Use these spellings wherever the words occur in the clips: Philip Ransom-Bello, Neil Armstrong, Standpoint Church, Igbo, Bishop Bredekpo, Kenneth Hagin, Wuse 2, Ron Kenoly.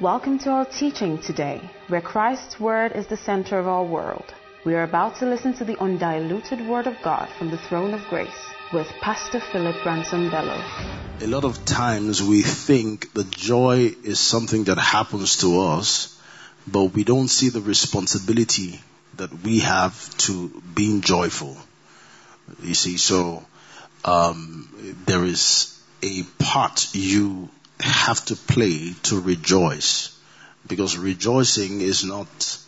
Welcome to our teaching today, where Christ's Word is the center of our world. We are about to listen to the undiluted Word of God from the throne of grace with Pastor Philip Ransom-Bello. A lot of times we think that joy is something that happens to us, but we don't see the responsibility that we have to being joyful. You see, so there is a part you have to play to rejoice, because rejoicing is not,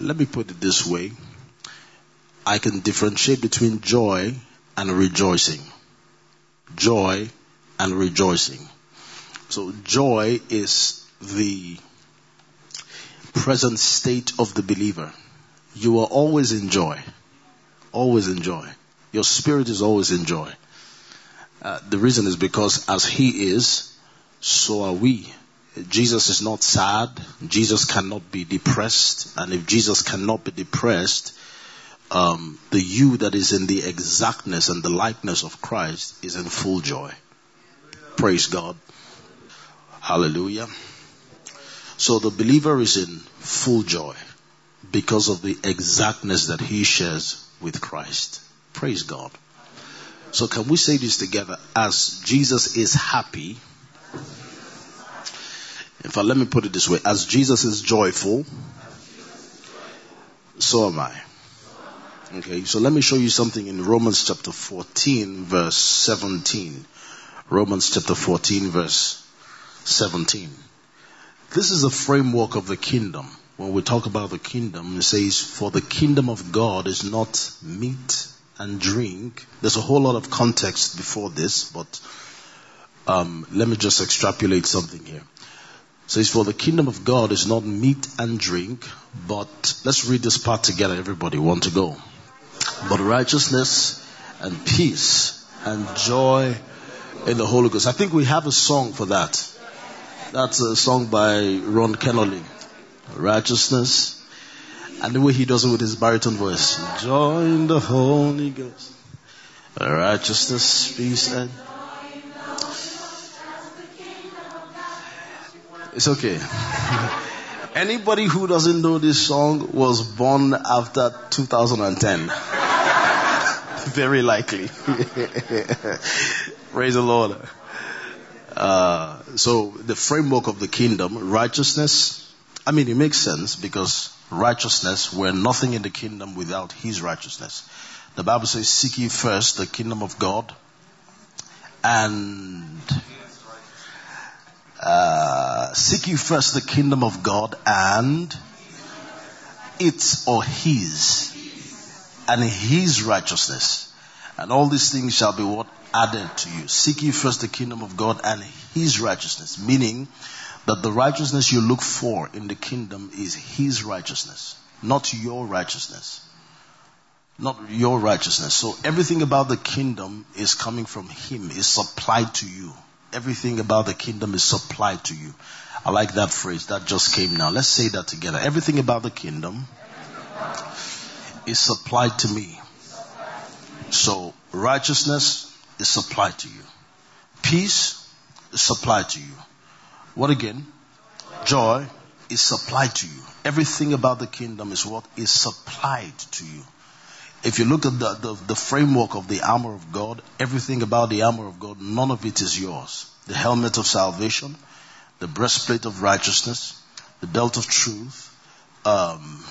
let me put it this way, I can differentiate between joy and rejoicing. Joy and rejoicing. So joy is the present state of the believer. You are always in joy. Always in joy. Your spirit is always in joy. The reason is because as he is, so are we. Jesus is not sad. Jesus cannot be depressed. And if Jesus cannot be depressed, the you that is in the exactness and the likeness of Christ is in full joy. Praise God. Hallelujah. So the believer is in full joy because of the exactness that he shares with Christ. Praise God. So can we say this together? As Jesus is happy. In fact, let me put it this way. As Jesus is joyful, so am I. Okay, so let me show you something in Romans chapter 14 verse 17. Romans chapter 14 verse 17. This is the framework of the kingdom. When we talk about the kingdom, it says, for the kingdom of God is not meat and drink. There's a whole lot of context before this, but let me just extrapolate something here. It says, for the kingdom of God is not meat and drink, but let's read this part together, everybody. Want to go? But righteousness and peace and joy in the Holy Ghost. I think we have a song for that. That's a song by Ron Kenoly. Righteousness. And the way he does it with his baritone voice. Joy in the Holy Ghost. Righteousness, peace, and... It's okay. Anybody who doesn't know this song was born after 2010. Very likely. Praise the Lord. So the framework of the kingdom, righteousness, I mean, it makes sense because... righteousness, we're nothing in the kingdom without his righteousness. The Bible says, seek ye first the kingdom of God and seek ye first the kingdom of God and its or his and his righteousness, and all these things shall be what? Added to you. Seek ye first the kingdom of God and his righteousness, meaning that the righteousness you look for in the kingdom is his righteousness, not your righteousness. Not your righteousness. So everything about the kingdom is coming from him, is supplied to you. Everything about the kingdom is supplied to you. I like that phrase. That just came now. Let's say that together. Everything about the kingdom is supplied to me. So righteousness is supplied to you. Peace is supplied to you. What again? Joy is supplied to you. Everything about the kingdom is what is supplied to you. If you look at the framework of the armor of God, everything about the armor of God, none of it is yours. The helmet of salvation, the breastplate of righteousness, the belt of truth,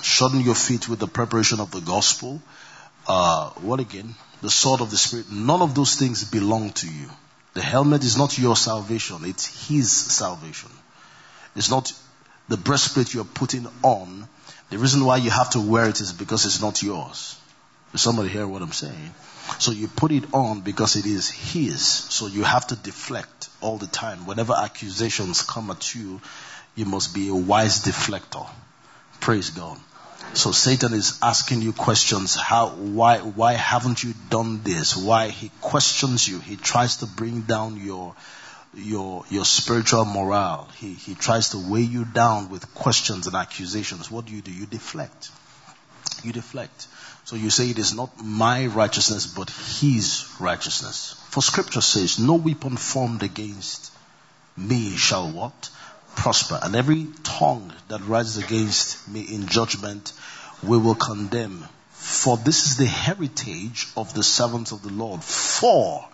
shodding your feet with the preparation of the gospel, what again? The sword of the Spirit. None of those things belong to you. The helmet is not your salvation, it's his salvation. It's not the breastplate you're putting on. The reason why you have to wear it is because it's not yours. Does somebody hear what I'm saying? So you put it on because it is his. So you have to deflect all the time. Whenever accusations come at you, you must be a wise deflector. Praise God. So Satan is asking you questions. Why haven't you done this? Why? He questions you. He tries to bring down your spiritual morale. He tries to weigh you down with questions and accusations. What do? You deflect. You deflect. So you say, it is not my righteousness, but his righteousness. For scripture says, no weapon formed against me shall what? Prosper. And every tongue that rises against me in judgment, we will condemn. For this is the heritage of the servants of the Lord. For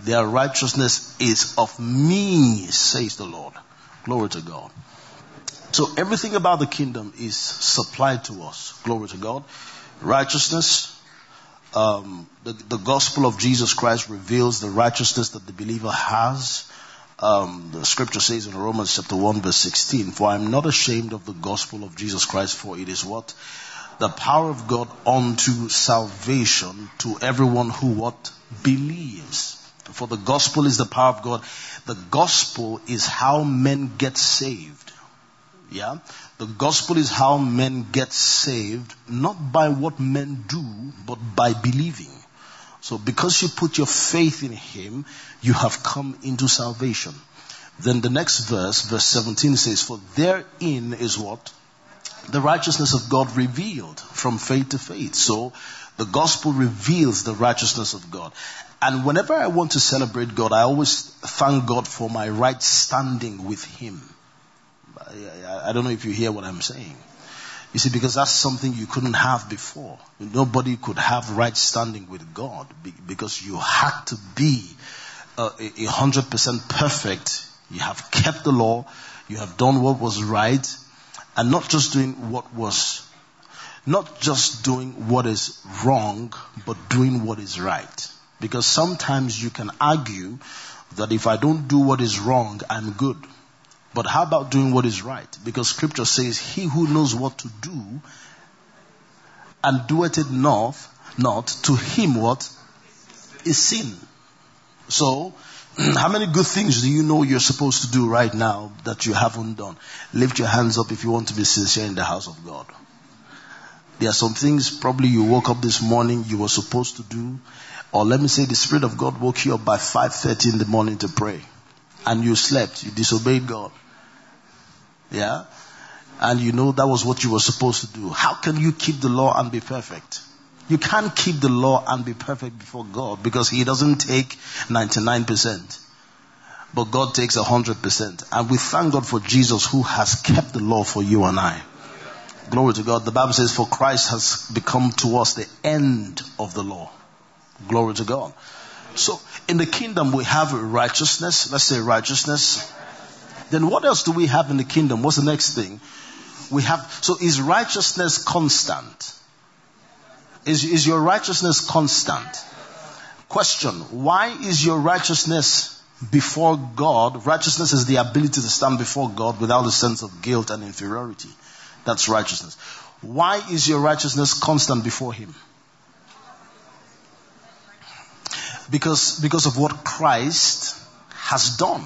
their righteousness is of me, says the Lord. Glory to God. So everything about the kingdom is supplied to us. Glory to God. Righteousness. The gospel of Jesus Christ reveals the righteousness that the believer has. The scripture says in Romans chapter 1 verse 16, for I am not ashamed of the gospel of Jesus Christ, for it is what? The power of God unto salvation to everyone who what? Believes. For the gospel is the power of God. The gospel is how men get saved. Yeah, the gospel is how men get saved, not by what men do, but by believing. So because you put your faith in him, you have come into salvation. Then the next verse, verse 17 says, for therein is what? The righteousness of God revealed from faith to faith. So the gospel reveals the righteousness of God. And whenever I want to celebrate God, I always thank God for my right standing with him. I don't know if you hear what I'm saying. You see, because that's something you couldn't have before. Nobody could have right standing with God because you had to be 100% perfect. You have kept the law. You have done what was right, and not just doing what is wrong, but doing what is right. Because sometimes you can argue that if I don't do what is wrong, I'm good. But how about doing what is right? Because scripture says, he who knows what to do and doeth it not, to him what is sin. So, how many good things do you know you're supposed to do right now that you haven't done? Lift your hands up if you want to be sincere in the house of God. There are some things probably you woke up this morning you were supposed to do. Or let me say the Spirit of God woke you up by 5:30 in the morning to pray. And you slept. You disobeyed God. Yeah? And you know that was what you were supposed to do. How can you keep the law and be perfect? You can't keep the law and be perfect before God because he doesn't take 99%. But God takes 100%. And we thank God for Jesus who has kept the law for you and I. Glory to God. The Bible says, for Christ has become to us the end of the law. Glory to God. So, in the kingdom we have righteousness. Let's say righteousness. Then what else do we have in the kingdom? What's the next thing? We have, so is righteousness constant? Is your righteousness constant? Question, why is your righteousness before God? Righteousness is the ability to stand before God without a sense of guilt and inferiority. That's righteousness. Why is your righteousness constant before him? Because of what Christ has done.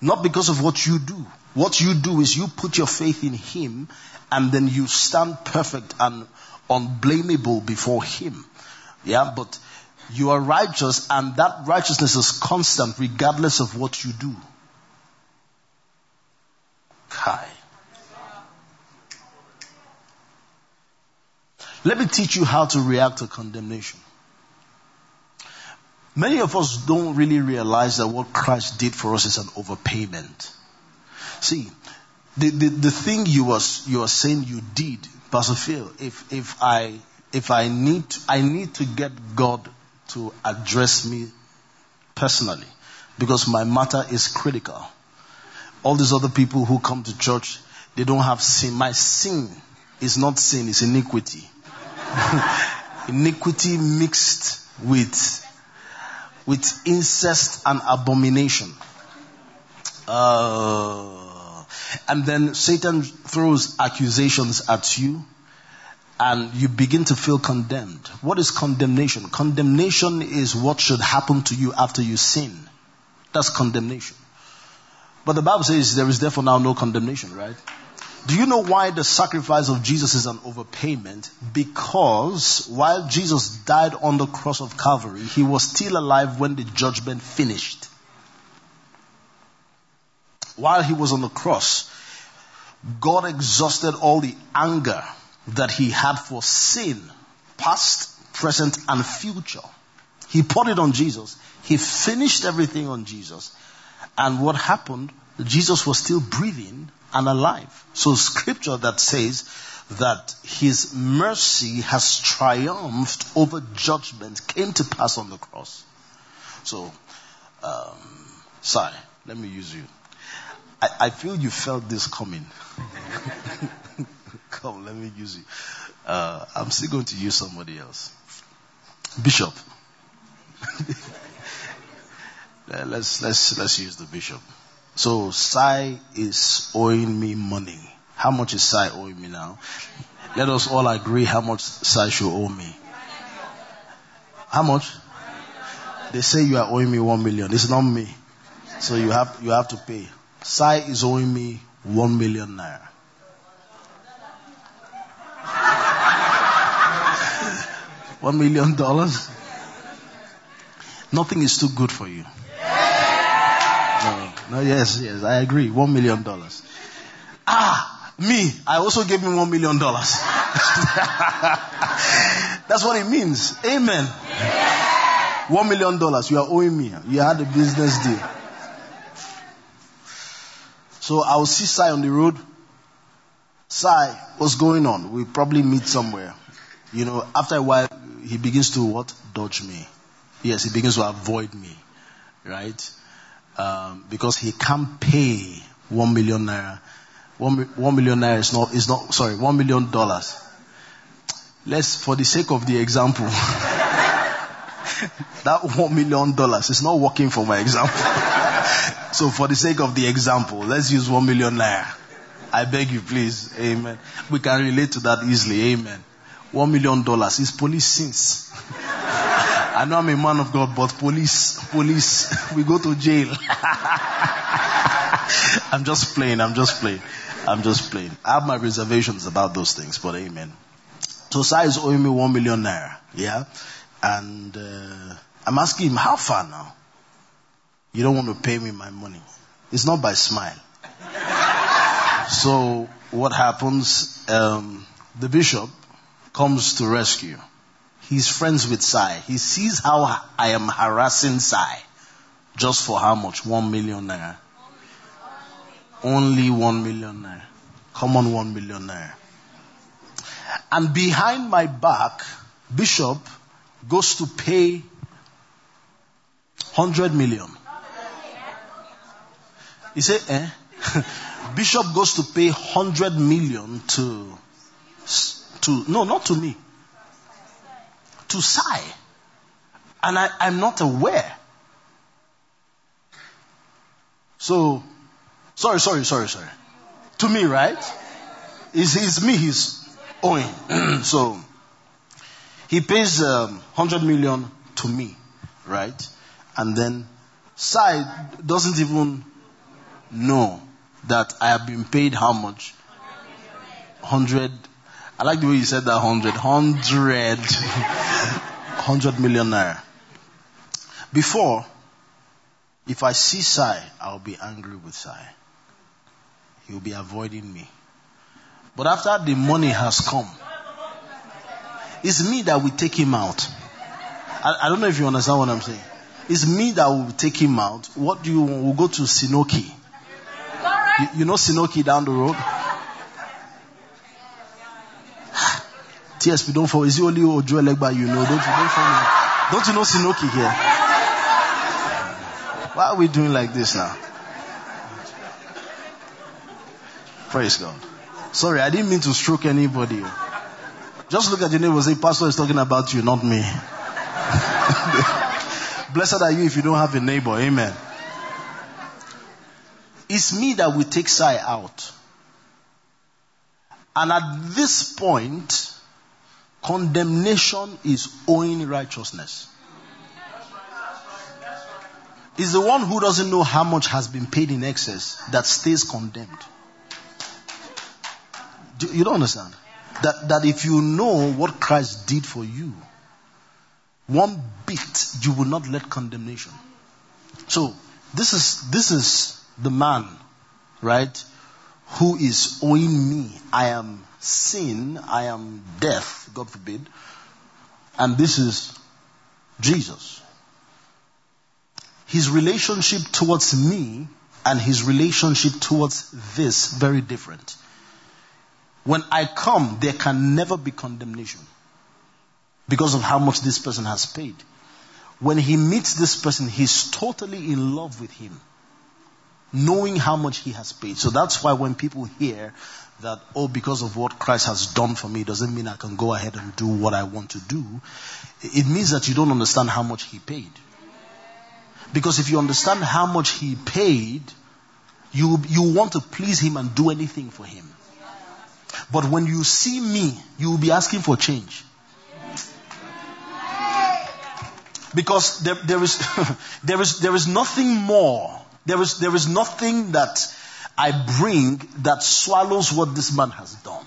Not because of what you do. What you do is you put your faith in him and then you stand perfect and unblameable before him. Yeah, but you are righteous and that righteousness is constant regardless of what you do. Kai. Let me teach you how to react to condemnation. Many of us don't really realize that what Christ did for us is an overpayment. See, the thing you are saying you did, Pastor Phil, if I need to get God to address me personally because my matter is critical. All these other people who come to church, they don't have sin. My sin is not sin, it's iniquity. Iniquity mixed with incest and abomination. And then Satan throws accusations at you and you begin to feel condemned. What is condemnation? Condemnation is what should happen to you after you sin. That's condemnation. But the Bible says there is therefore now no condemnation, right? Do you know why the sacrifice of Jesus is an overpayment? Because while Jesus died on the cross of Calvary, he was still alive when the judgment finished. While he was on the cross, God exhausted all the anger that he had for sin, past, present, and future. He poured it on Jesus. He finished everything on Jesus. And what happened? Jesus was still breathing and alive. So scripture that says that his mercy has triumphed over judgment came to pass on the cross. So, Sai, let me use you. I feel you felt this coming. Come, let me use you. I'm still going to use somebody else. Bishop. Let's use the bishop. So Sai is owing me money. How much is Sai owing me now? Let us all agree how much Sai should owe me. How much? They say you are owing me 1 million. It's not me. So you have to pay. Sai is owing me 1 million naira. $1 million? Nothing is too good for you. No, yes, I agree. $1 million. Me. I also gave him $1 million. That's what it means. Amen. Yeah. $1 million. You are owing me. You had a business deal. So I will see Sai on the road. Sai, what's going on? We'll probably meet somewhere. You know, after a while, he begins to what? Dodge me. Yes, he begins to avoid me. Right? Because he can't pay 1 million naira. One million naira is not, $1 million. Let's, for the sake of the example, that $1 million is not working for my example. So for the sake of the example, let's use 1 million naira. I beg you, please. Amen. We can relate to that easily. Amen. $1 million is police sins. I know I'm a man of God, but police, we go to jail. I'm just playing. I have my reservations about those things, but amen. So Sai is owing me 1 million naira, yeah? And I'm asking him, how far now? You don't want to pay me my money. It's not by smile. So what happens, the bishop comes to rescue. He's friends with Sai. He sees how I am harassing Sai. Just for how much? 1 million naira. Only 1 million naira. Come on, 1 million naira. And behind my back, Bishop goes to pay 100 million. You say, eh? Bishop goes to pay 100 million to, not to me. To Sai, and I'm not aware. So, sorry. To me, right? It's me he's owing. So, he pays 100 million to me, right? And then Sai doesn't even know that I have been paid how much? 100. I like the way you said that, 100 million naira. Before, if I see Sai, I'll be angry with Sai. He'll be avoiding me. But after the money has come, it's me that will take him out. I don't know if you understand what I'm saying. It's me that will take him out. What do you want? We'll go to Sinoki. You know Sinoki down the road? TSP, don't fall. Is it only Ojo Elegba you know? Don't fall. Don't you know Sinoki here? Why are we doing like this now? Praise God. Sorry, I didn't mean to stroke anybody. Just look at your neighbor and say, Pastor is talking about you, not me. Blessed are you if you don't have a neighbor. Amen. It's me that will take Sai out. And at this point, condemnation is owing righteousness. It's the one who doesn't know how much has been paid in excess that stays condemned. You don't understand? That if you know what Christ did for you, one bit you will not let condemnation. So this is the man, right, who is owing me. I am sin, I am death, God forbid. And this is Jesus. His relationship towards me and his relationship towards this very different. When I come, there can never be condemnation because of how much this person has paid. When he meets this person, he's totally in love with him, knowing how much he has paid. So that's why when people hear that, oh, because of what Christ has done for me, doesn't mean I can go ahead and do what I want to do. It means that you don't understand how much he paid. Because if you understand how much he paid, you want to please him and do anything for him. But when you see me, you will be asking for change. Because there is nothing more. There is nothing that I bring that swallows what this man has done.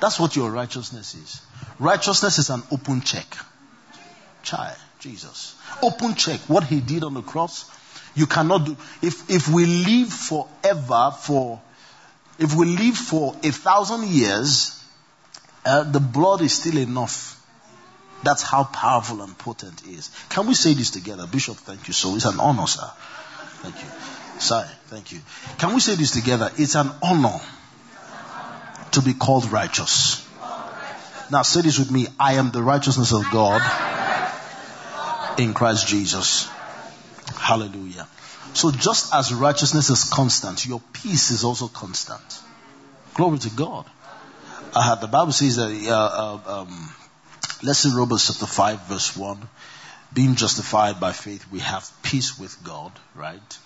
That's what your righteousness is. Righteousness is an open check. Child, Jesus. Open check. What he did on the cross, you cannot do. If we live forever if we live for 1,000 years, the blood is still enough. That's how powerful and potent it is. Can we say this together? Bishop, thank you. So it's an honor, sir. Thank you. Sir, thank you. Can we say this together? It's an honor to be called righteous. Now say this with me. I am the righteousness of God in Christ Jesus. Hallelujah. So just as righteousness is constant, your peace is also constant. Glory to God. The Bible says that, let's see Romans chapter 5 verse 1. Being justified by faith, we have peace with God, right?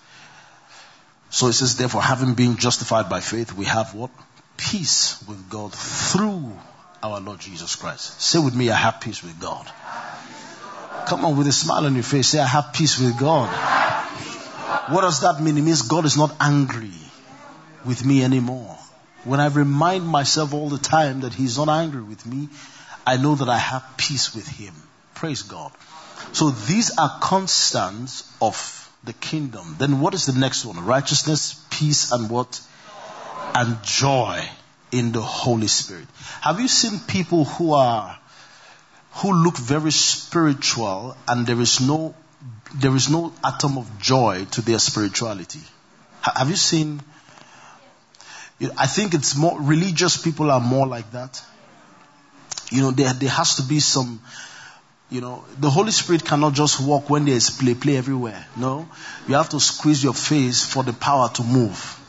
So it says, therefore, having been justified by faith, we have what? Peace with God through our Lord Jesus Christ. Say with me, I have peace with God. Come on, with a smile on your face, say, I have peace with God. What does that mean? It means God is not angry with me anymore. When I remind myself all the time that he's not angry with me, I know that I have peace with him. Praise God. So these are constants of the kingdom. Then what is the next one? Righteousness, peace, and what? And joy in the Holy Spirit. Have you seen people who look very spiritual and there is no atom of joy to their spirituality? Have you seen? I think it's more religious people are more like that. You know, there has to be some. You know, the Holy Spirit cannot just walk when there is play everywhere. No, you have to squeeze your face for the power to move.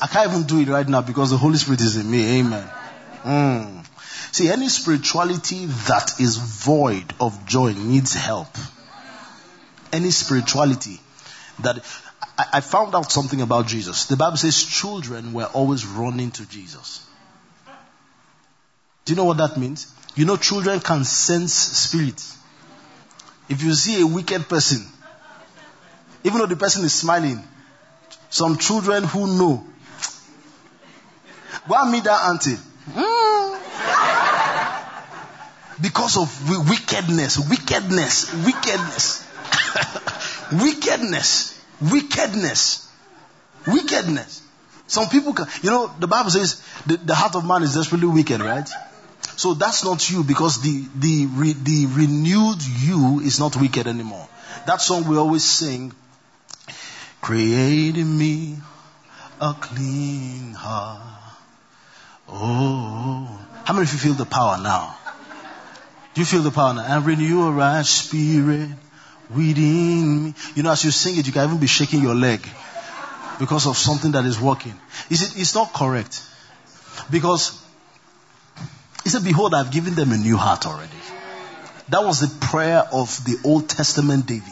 I can't even do it right now because the Holy Spirit is in me. Amen. See, any spirituality that is void of joy needs help. Any spirituality that... I found out something about Jesus. The Bible says children were always running to Jesus. Do you know what that means? You know, children can sense spirits. If you see a wicked person, even though the person is smiling, some children who know, go and meet that auntie. Because of wickedness. Some people can, you know, the Bible says the heart of man is desperately wicked, right? So that's not you, because the renewed you is not wicked anymore. That song we always sing, create in me a clean heart. Oh, how many of you feel the power now? Do you feel the power now? And renew a right spirit within me. You know, as you sing it, you can even be shaking your leg because of something that is working. It's not correct. Because he said, behold, I've given them a new heart already. That was the prayer of the Old Testament David.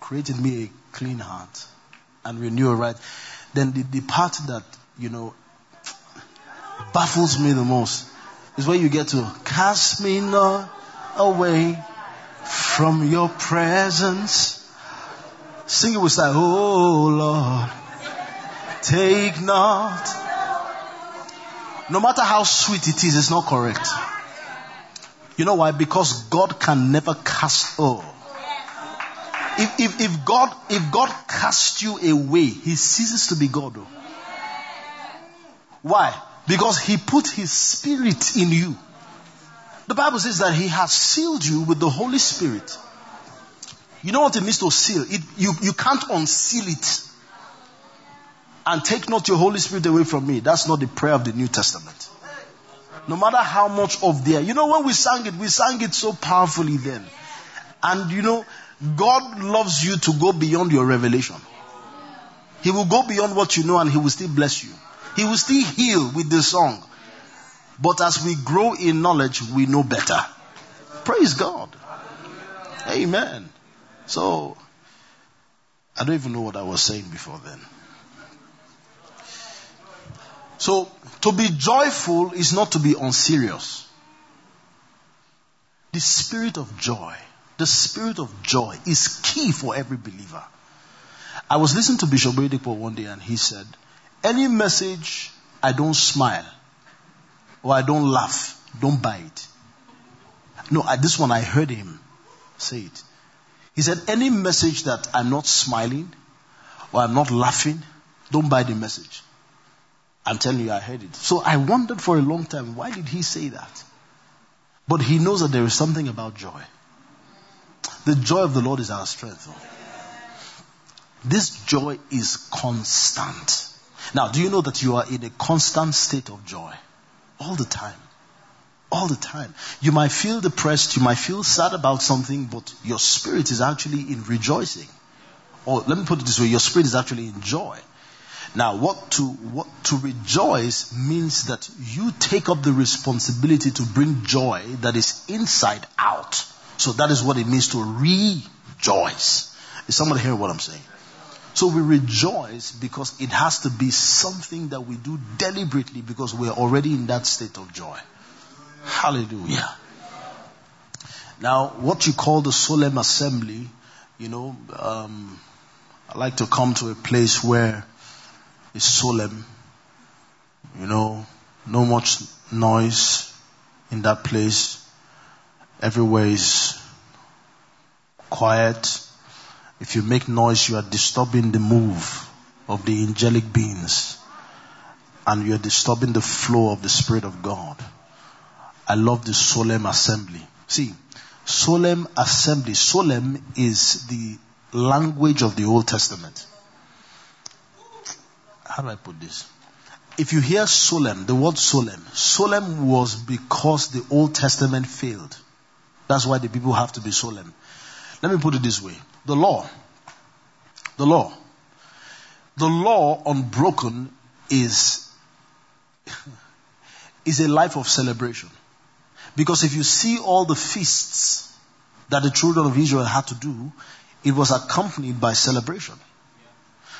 Created me a clean heart and renew a right. Then the part that, you know, baffles me the most is where you get to cast me not away from your presence. Sing it with that, oh Lord, take not. No matter how sweet it is, it's not correct. You know why? Because God can never cast. Oh, if God casts you away, he ceases to be God. Oh. Why? Because he put his spirit in you. The Bible says that he has sealed you with the Holy Spirit. You know what it means to seal? You can't unseal it. And take not your Holy Spirit away from me. That's not the prayer of the New Testament. No matter how much of there. You know, when we sang it so powerfully then. And you know, God loves you to go beyond your revelation. He will go beyond what you know and He will still bless you. He will still heal with the song. But as we grow in knowledge, we know better. Praise God. Amen. So, I don't even know what I was saying before then. So, to be joyful is not to be unserious. The spirit of joy is key for every believer. I was listening to Bishop Bredekpo one day and he said, any message I don't smile or I don't laugh, don't buy it. No, this one I heard him say it. He said, any message that I'm not smiling or I'm not laughing, don't buy the message. I'm telling you, I heard it. So I wondered for a long time, why did he say that? But he knows that there is something about joy. The joy of the Lord is our strength. This joy is constant. Now, do you know that you are in a constant state of joy? All the time. All the time. You might feel depressed, you might feel sad about something, but your spirit is actually in rejoicing. Or let me put it this way, your spirit is actually in joy. Now, what to rejoice means that you take up the responsibility to bring joy that is inside out. So that is what it means to rejoice. Is somebody hearing what I'm saying? So we rejoice because it has to be something that we do deliberately because we're already in that state of joy. Hallelujah. Now, what you call the solemn assembly, you know, I like to come to a place where it's solemn, you know, no much noise in that place. Everywhere is quiet. If you make noise, you are disturbing the move of the angelic beings and you are disturbing the flow of the Spirit of God. I love the solemn assembly. See, solemn assembly. Solemn is the language of the Old Testament. How do I put this? If you hear solemn, the word solemn, solemn was because the Old Testament failed. That's why the people have to be solemn. Let me put it this way. The law unbroken is a life of celebration. Because if you see all the feasts that the children of Israel had to do, it was accompanied by celebration.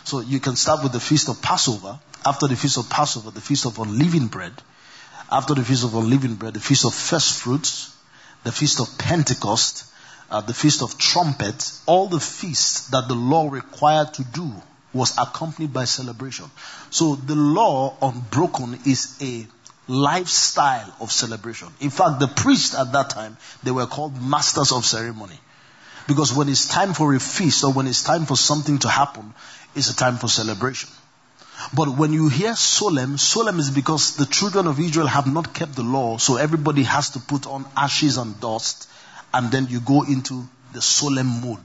So you can start with the Feast of Passover. After the Feast of Passover, the Feast of Unleavened Bread. After the Feast of Unleavened Bread, the Feast of First Fruits, the Feast of Pentecost, the Feast of Trumpets. All the feasts that the law required to do was accompanied by celebration. So the law unbroken is a lifestyle of celebration. In fact, the priests at that time, they were called masters of ceremony. Because when it's time for a feast or when it's time for something to happen, it's a time for celebration. But when you hear solemn, solemn is because the children of Israel have not kept the law, so everybody has to put on ashes and dust, and then you go into the solemn mood.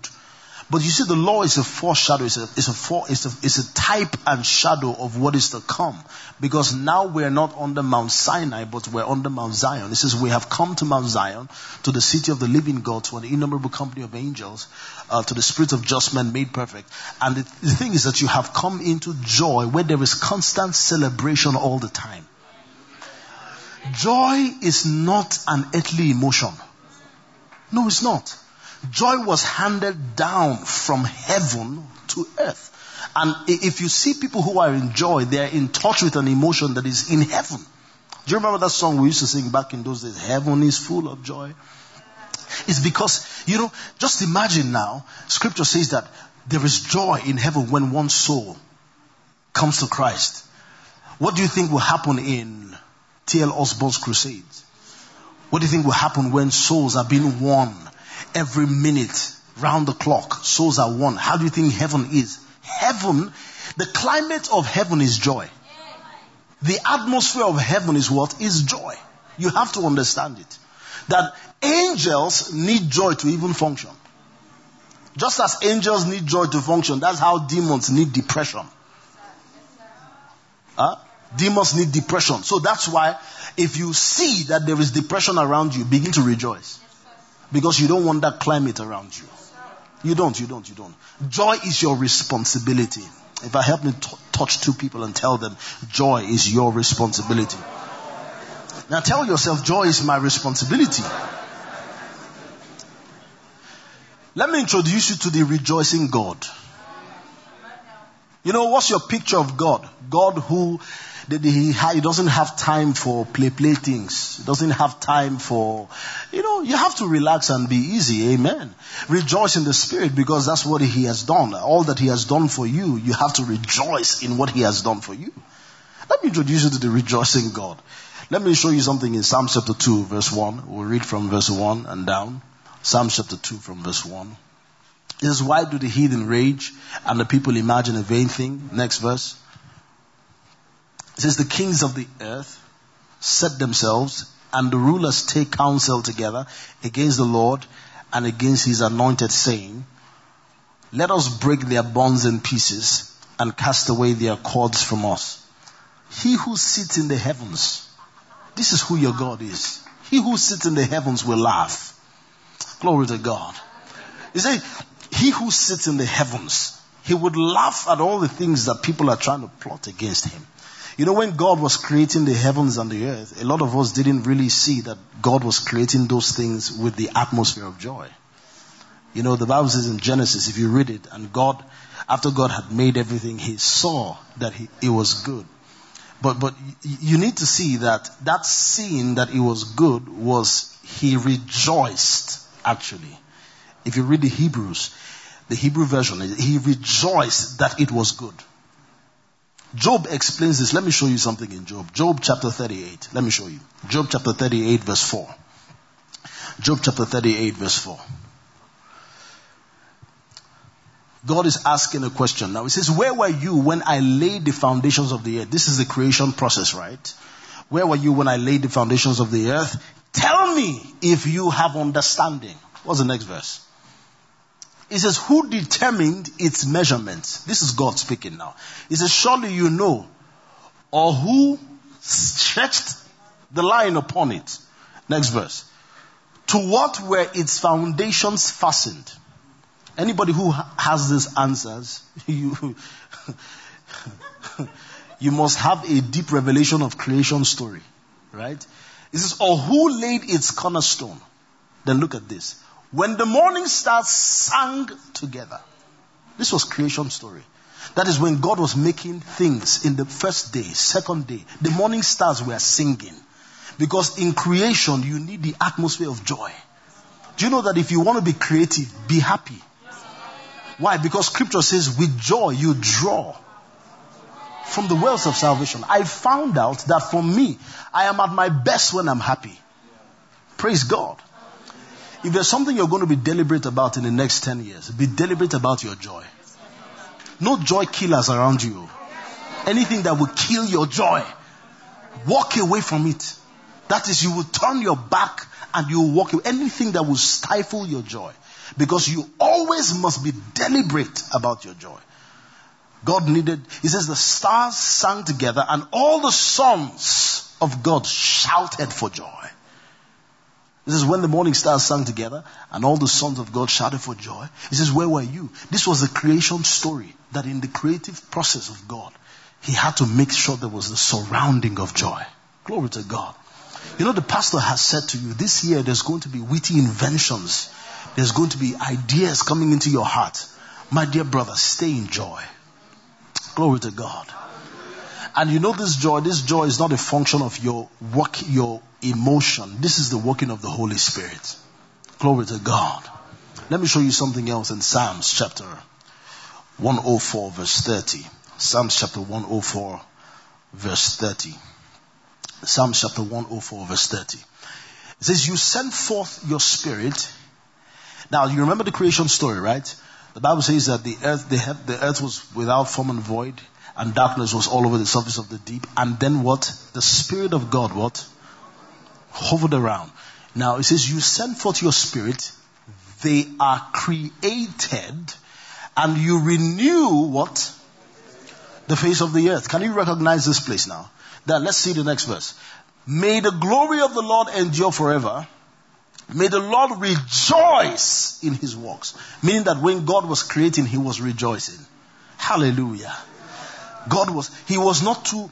But you see, the law is a foreshadow, it's a type and shadow of what is to come. Because now we're not on the Mount Sinai, but we're on the Mount Zion. It says, we have come to Mount Zion, to the city of the living God, to an innumerable company of angels, to the spirit of just men made perfect. And the thing is that you have come into joy where there is constant celebration all the time. Joy is not an earthly emotion. No, it's not. Joy was handed down from heaven to earth. And if you see people who are in joy, they are in touch with an emotion that is in heaven. Do you remember that song we used to sing back in those days? Heaven is full of joy. It's because, you know, just imagine now, scripture says that there is joy in heaven when one soul comes to Christ. What do you think will happen in T.L. Osborne's crusades? What do you think will happen when souls are being won? Every minute, round the clock, souls are won. How do you think heaven is? Heaven, the climate of heaven is joy. The atmosphere of heaven is what? Is joy. You have to understand it. That angels need joy to even function. Just as angels need joy to function, that's how demons need depression. Demons need depression. So that's why if you see that there is depression around you, begin to rejoice. Because you don't want that climate around you. You don't. Joy is your responsibility. If I help me touch two people and tell them, joy is your responsibility. Now tell yourself, joy is my responsibility. Let me introduce you to the rejoicing God. You know, what's your picture of God? God who he doesn't have time for play things. He doesn't have time for, you have to relax and be easy. Amen. Rejoice in the Spirit, because that's what he has done. All that he has done for you, you have to rejoice in what he has done for you. Let me introduce you to the rejoicing God. Let me show you something in Psalm chapter 2 verse 1. We'll read from verse 1 and down. Psalm chapter 2 from verse 1. It says, why do the heathen rage and the people imagine a vain thing? Next verse. It says, the kings of the earth set themselves and the rulers take counsel together against the Lord and against his anointed, saying, let us break their bonds in pieces and cast away their cords from us. He who sits in the heavens, this is who your God is. He who sits in the heavens will laugh. Glory to God. You see, he who sits in the heavens, he would laugh at all the things that people are trying to plot against him. You know, when God was creating the heavens and the earth, a lot of us didn't really see that God was creating those things with the atmosphere of joy. You know, the Bible says in Genesis, if you read it, and God, after God had made everything, he saw that it was good. But you need to see that seeing that it was good was he rejoiced, actually. If you read the Hebrew version, he rejoiced that it was good. Job explains this. Let me show you something in Job. Job chapter 38. Let me show you. Job chapter 38 verse 4. Job chapter 38 verse 4. God is asking a question. Now he says, where were you when I laid the foundations of the earth? This is the creation process, right? Where were you when I laid the foundations of the earth? Tell me if you have understanding. What's the next verse? He says, who determined its measurements? This is God speaking now. He says, surely you know, or who stretched the line upon it? Next verse. To what were its foundations fastened? Anybody who has these answers, you must have a deep revelation of creation story, right? It says, or who laid its cornerstone? Then look at this. When the morning stars sang together. This was creation story. That is when God was making things in the first day, second day. The morning stars were singing. Because in creation, you need the atmosphere of joy. Do you know that if you want to be creative, be happy? Why? Because scripture says, with joy you draw from the wells of salvation. I found out that for me, I am at my best when I'm happy. Praise God. If there's something you're going to be deliberate about in the next 10 years, be deliberate about your joy. No joy killers around you. Anything that will kill your joy, walk away from it. That is, you will turn your back and you will walk away. Anything that will stifle your joy. Because you always must be deliberate about your joy. He says, the stars sang together and all the sons of God shouted for joy. This is when the morning stars sang together and all the sons of God shouted for joy. He says, where were you? This was the creation story, that in the creative process of God, he had to make sure there was the surrounding of joy. Glory to God. You know, the pastor has said to you, this year there's going to be witty inventions. There's going to be ideas coming into your heart. My dear brother, stay in joy. Glory to God. And you know this joy is not a function of your emotion. This is the working of the Holy Spirit. Glory to God. Let me show you something else in Psalms chapter 104 verse 30. Psalms chapter 104 verse 30. Psalms chapter 104 verse 30. It says, you send forth your spirit. Now, you remember the creation story, right? The Bible says that the earth was without form and void, and darkness was all over the surface of the deep. And then what? The Spirit of God, what? Hovered around. Now, it says, you send forth your Spirit, they are created, and you renew what? The face of the earth. Can you recognize this place now? Then let's see the next verse. May the glory of the Lord endure forever. May the Lord rejoice in his works. Meaning that when God was creating, he was rejoicing. Hallelujah. He was not too,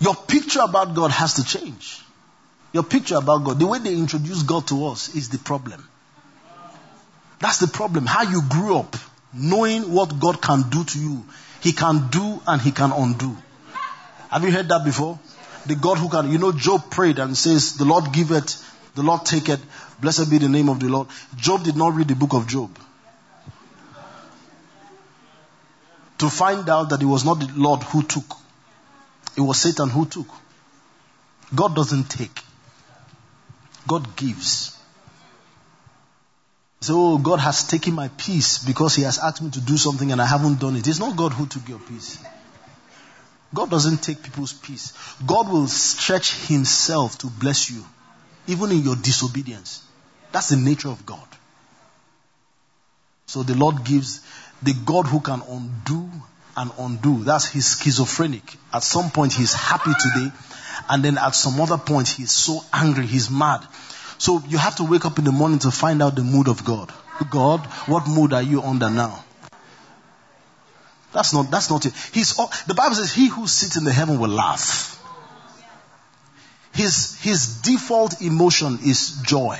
your picture about God has to change. Your picture about God, the way they introduce God to us is the problem. That's the problem. How you grew up, knowing what God can do to you. He can do and he can undo. Have you heard that before? The God who can, Job prayed and says, the Lord giveth, the Lord taketh, blessed be the name of the Lord. Job did not read the book of Job to find out that it was not the Lord who took. It was Satan who took. God doesn't take. God gives. So God has taken my peace because he has asked me to do something and I haven't done it. It's not God who took your peace. God doesn't take people's peace. God will stretch himself to bless you, even in your disobedience. That's the nature of God. So the Lord gives, the God who can undo and undo. That's his schizophrenic. At some point he's happy today, and then at some other point he's so angry, he's mad. So you have to wake up in the morning to find out the mood of God. God, what mood are you under now? That's not it. The Bible says, he who sits in the heaven will laugh. His default emotion is joy.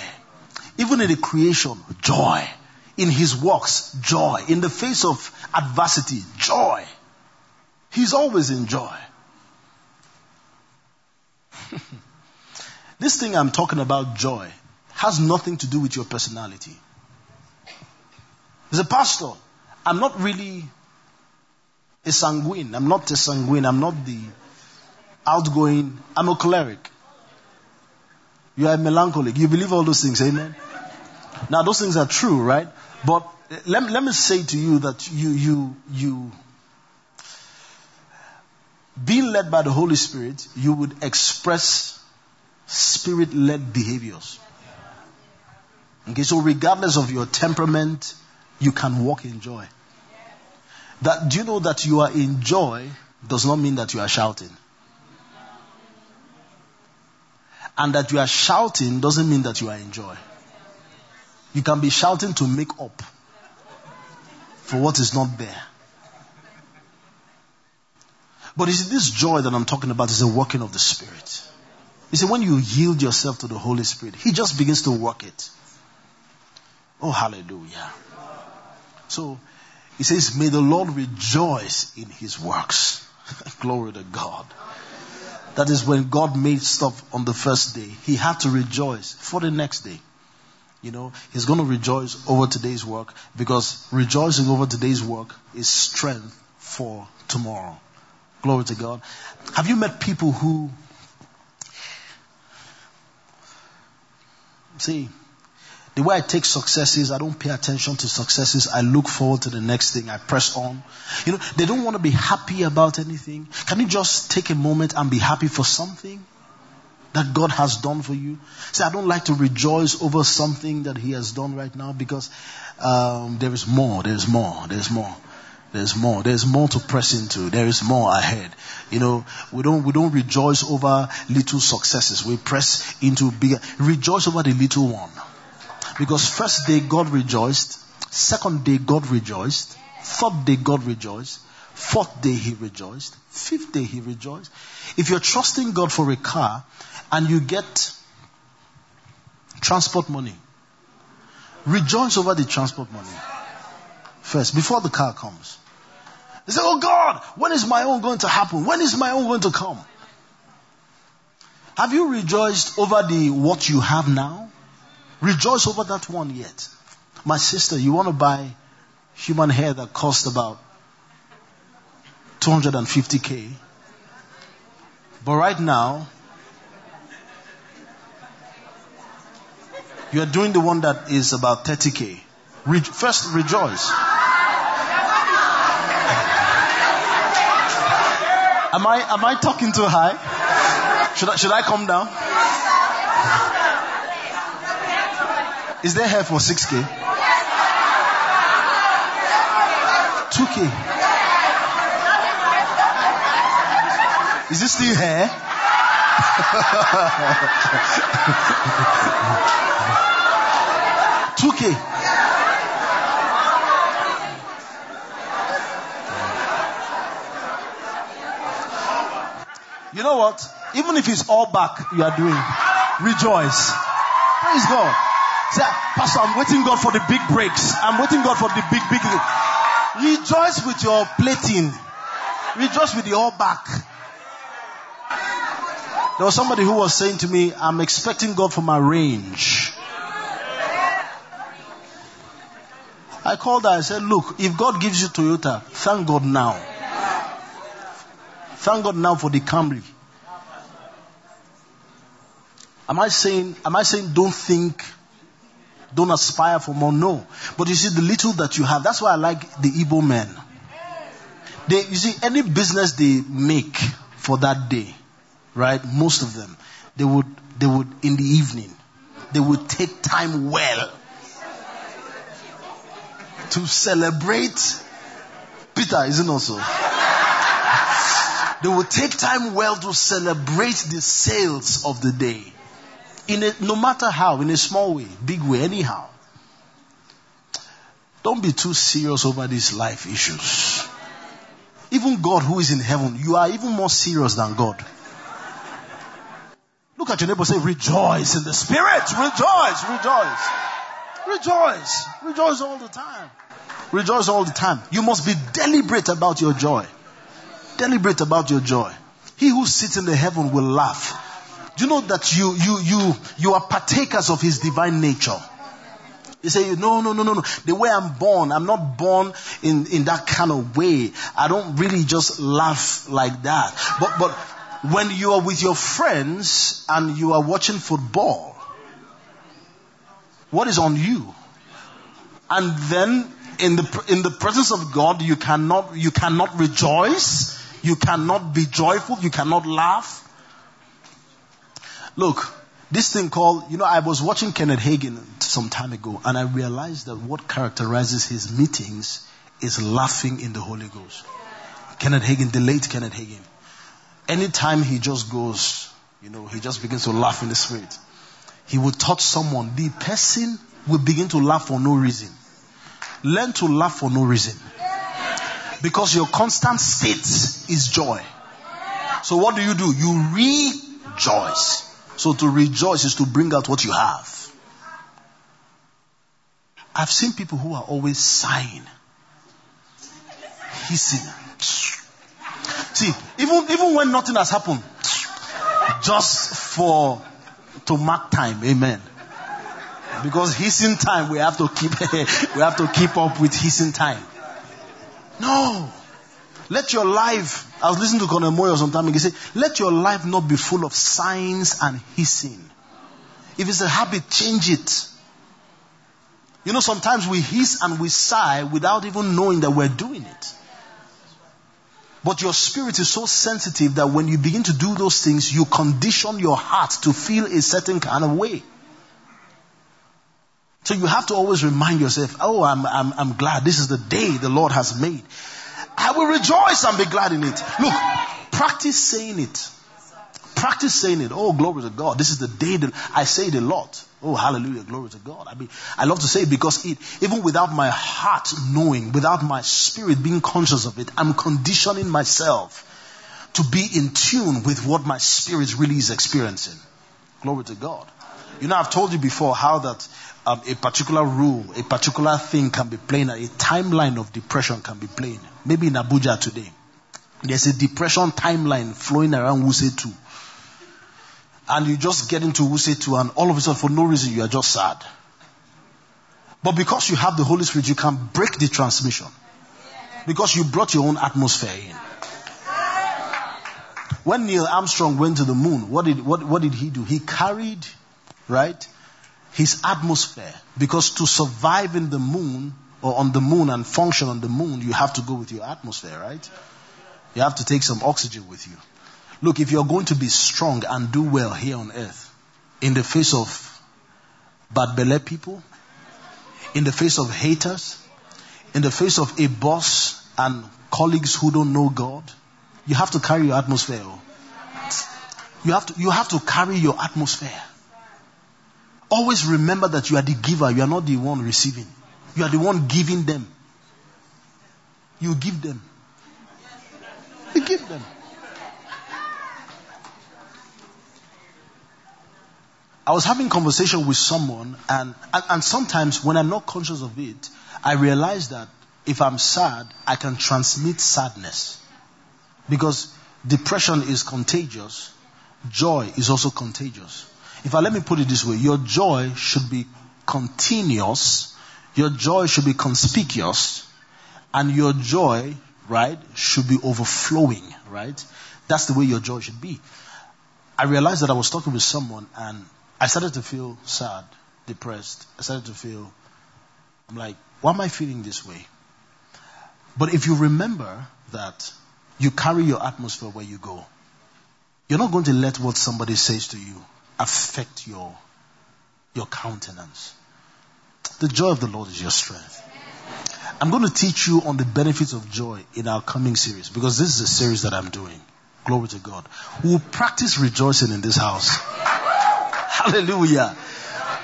Even in the creation, joy. In his works, joy. In the face of adversity, joy. He's always in joy. This thing I'm talking about, joy, has nothing to do with your personality. As a pastor, I'm not really a sanguine. I'm not a sanguine. I'm not the outgoing. I'm a choleric. You are a melancholic. You believe all those things, amen? Now, those things are true, right? But let me say to you that you being led by the Holy Spirit, you would express Spirit-led behaviors. Okay, so regardless of your temperament, you can walk in joy. Do you know that you are in joy does not mean that you are shouting. And that you are shouting doesn't mean that you are in joy. You can be shouting to make up for what is not there. But you see, this joy that I'm talking about is a working of the Spirit. You see, when you yield yourself to the Holy Spirit, he just begins to work it. Oh, hallelujah. So, he says, may the Lord rejoice in his works. Glory to God. That is when God made stuff on the first day. He had to rejoice for the next day. He's going to rejoice over today's work, because rejoicing over today's work is strength for tomorrow. Glory to God. Have you met people who... See... The way I take successes, I don't pay attention to successes. I look forward to the next thing. I press on. They don't want to be happy about anything. Can you just take a moment and be happy for something that God has done for you? See, I don't like to rejoice over something that he has done right now, because there is more, there is more, there is more. There's more to press into. There is more ahead. We don't rejoice over little successes. We press into bigger. Rejoice over the little one. Because first day God rejoiced, second day God rejoiced, third day God rejoiced, fourth day he rejoiced, fifth day he rejoiced. If you're trusting God for a car and you get transport money, rejoice over the transport money first, before the car comes. You say, oh God, when is my own going to happen? When is my own going to come? Have you rejoiced over what you have now? Rejoice over that one yet. My sister, you want to buy human hair that cost about 250K. But right now, you are doing the one that is about 30K. First, rejoice. Am I talking too high? Should I come down? Is there hair for 6K? 2K. Is this still hair? $2K. You know what? Even if it's all back, you are doing. Rejoice. Praise God. Say, Pastor, I'm waiting God for the big breaks. I'm waiting God for the big. Rejoice with your plating. Rejoice with the all back. There was somebody who was saying to me, I'm expecting God for my range. I called her. I said, look, if God gives you Toyota, thank God now. Thank God now for the Camry. Am I saying don't aspire for more? No. But you see, the little that you have, that's why I like the Igbo men. You see, any business they make for that day, right? Most of them, they would in the evening, they would take time well to celebrate. Peter, isn't also? They would take time well to celebrate the sales of the day. No matter how, in a small way, big way, anyhow. Don't be too serious over these life issues. Even God who is in heaven, you are even more serious than God. Look at your neighbor and say, rejoice in the Spirit. Rejoice, rejoice. Rejoice. Rejoice all the time. Rejoice all the time. You must be deliberate about your joy. Deliberate about your joy. He who sits in the heaven will laugh. Do you know that you are partakers of his divine nature? You say, no. The way I'm born, I'm not born in that kind of way. I don't really just laugh like that. But when you are with your friends and you are watching football, what is on you? And then in the presence of God, you cannot rejoice, you cannot be joyful, you cannot laugh. Look, this thing called, I was watching Kenneth Hagin some time ago, and I realized that what characterizes his meetings is laughing in the Holy Ghost. Kenneth Hagin, the late Kenneth Hagin. Anytime he just goes, he just begins to laugh in the Spirit. He will touch someone. The person will begin to laugh for no reason. Learn to laugh for no reason. Because your constant state is joy. So what do? You rejoice. So to rejoice is to bring out what you have. I've seen people who are always sighing. Hissing. See, even when nothing has happened, just to mark time, amen. Because hissing time, we have to keep up with hissing time. No. Let your life, I was listening to Colonel Moyo some time ago, he said, let your life not be full of signs and hissing. If it's a habit, change it. Sometimes we hiss and we sigh without even knowing that we're doing it. But your spirit is so sensitive that when you begin to do those things, you condition your heart to feel a certain kind of way. So you have to always remind yourself, oh, I'm glad this is the day the Lord has made. I will rejoice and be glad in it. Look, practice saying it. Practice saying it. Oh, glory to God. This is the day that I say it a lot. Oh, hallelujah, glory to God. I love to say it because even without my heart knowing, without my spirit being conscious of it, I'm conditioning myself to be in tune with what my spirit really is experiencing. Glory to God. I've told you before how that a particular rule, a particular thing can be playing, a timeline of depression can be playing. Maybe in Abuja today, there's a depression timeline flowing around Wuse 2. And you just get into Wuse 2 and all of a sudden, for no reason, you are just sad. But because you have the Holy Spirit, you can break the transmission. Because you brought your own atmosphere in. When Neil Armstrong went to the moon, what did he do? He carried... right? His atmosphere. Because to survive in the moon or on the moon and function on the moon, you have to go with your atmosphere, right? You have to take some oxygen with you. Look, if you're going to be strong and do well here on earth, in the face of bad belly people, in the face of haters, in the face of a boss and colleagues who don't know God. You have to carry your atmosphere. You have to carry your atmosphere. Always remember that you are the giver. You are not the one receiving. You are the one giving them. You give them. You give them. I was having conversation with someone, and sometimes when I'm not conscious of it, I realize that if I'm sad, I can transmit sadness. Because depression is contagious. Joy is also contagious. In fact, let me put it this way. Your joy should be continuous. Your joy should be conspicuous. And your joy, right, should be overflowing, right? That's the way your joy should be. I realized that I was talking with someone and I started to feel sad, depressed. I'm like, why am I feeling this way? But if you remember that you carry your atmosphere where you go, you're not going to let what somebody says to you affect your countenance. The joy of the Lord is your strength. I'm going to teach you on the benefits of joy in our coming series, because this is a series that I'm doing. Glory to God. We'll practice rejoicing in this house. Hallelujah.